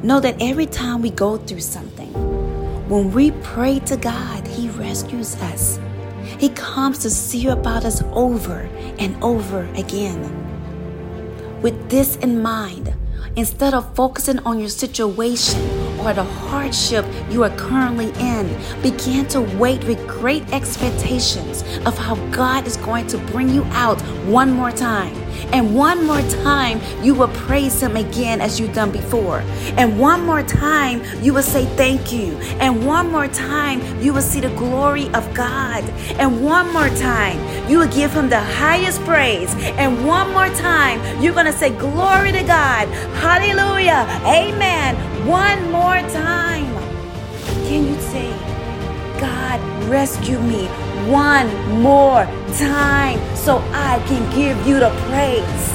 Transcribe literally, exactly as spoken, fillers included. Know that every time we go through something, when we pray to God, He rescues us. He comes to see about us over and over again. With this in mind, instead of focusing on your situation or the hardship you are currently in, begin to wait with great expectations of how God is going to bring you out one more time. And one more time, you will praise Him again as you've done before. And one more time, you will say thank you. And one more time, you will see the glory of God. And one more time, you will give Him the highest praise. And one more time, you're going to say glory to God. Hallelujah. Amen. One more time. Can you say, God, rescue me one more time so I can give you the praise?